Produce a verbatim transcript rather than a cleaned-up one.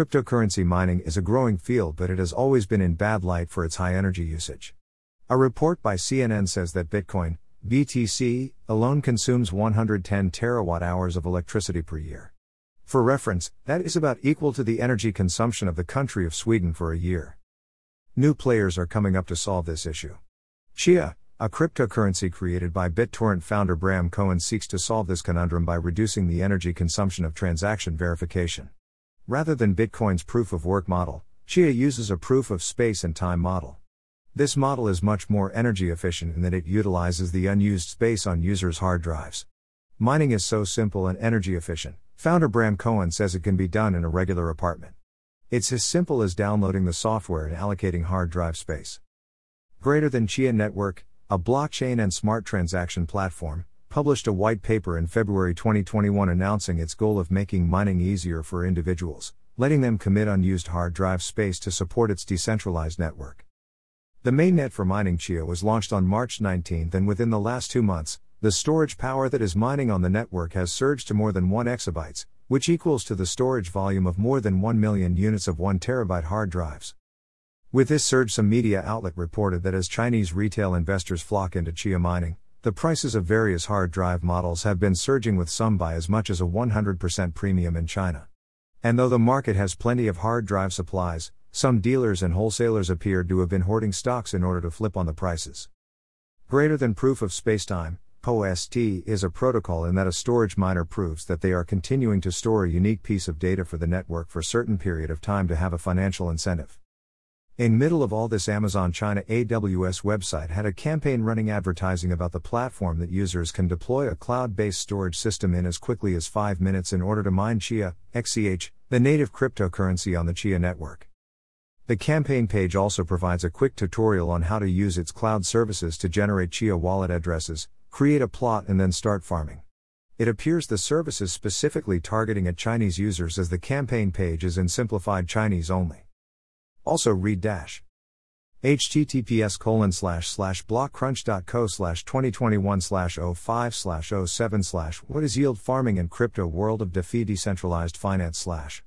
Cryptocurrency mining is a growing field, but it has always been in bad light for its high energy usage. A report by C N N says that Bitcoin, B T C, alone consumes one hundred ten terawatt hours of electricity per year. For reference, that is about equal to the energy consumption of the country of Sweden for a year. New players are coming up to solve this issue. Chia, a cryptocurrency created by BitTorrent founder Bram Cohen, seeks to solve this conundrum by reducing the energy consumption of transaction verification. Rather than Bitcoin's proof-of-work model, Chia uses a proof-of-space and time model. This model is much more energy efficient in that it utilizes the unused space on users' hard drives. Mining is so simple and energy efficient, founder Bram Cohen says it can be done in a regular apartment. It's as simple as downloading the software and allocating hard drive space. Greater than Chia Network, a blockchain and smart transaction platform, published a white paper in February twenty twenty-one announcing its goal of making mining easier for individuals, letting them commit unused hard drive space to support its decentralized network. The mainnet for mining Chia was launched on March nineteenth, and within the last two months, the storage power that is mining on the network has surged to more than one exabyte, which equals to the storage volume of more than one million units of one terabyte hard drives. With this surge, some media outlet reported that as Chinese retail investors flock into Chia mining, the prices of various hard drive models have been surging, with some by as much as a one hundred percent premium in China. And though the market has plenty of hard drive supplies, some dealers and wholesalers appeared to have been hoarding stocks in order to flip on the prices. Greater than proof of space-time, P O S T, is a protocol in that a storage miner proves that they are continuing to store a unique piece of data for the network for a certain period of time to have a financial incentive. In middle of all this, Amazon China A W S website had a campaign running advertising about the platform that users can deploy a cloud-based storage system in as quickly as five minutes in order to mine Chia, X C H, the native cryptocurrency on the Chia network. The campaign page also provides a quick tutorial on how to use its cloud services to generate Chia wallet addresses, create a plot, and then start farming. It appears the service is specifically targeting at Chinese users, as the campaign page is in simplified Chinese only. Also read dash https colon slash slash blockcrunch.co slash 2021 slash 05 slash 07 slash what is yield farming in crypto world of DeFi decentralized finance slash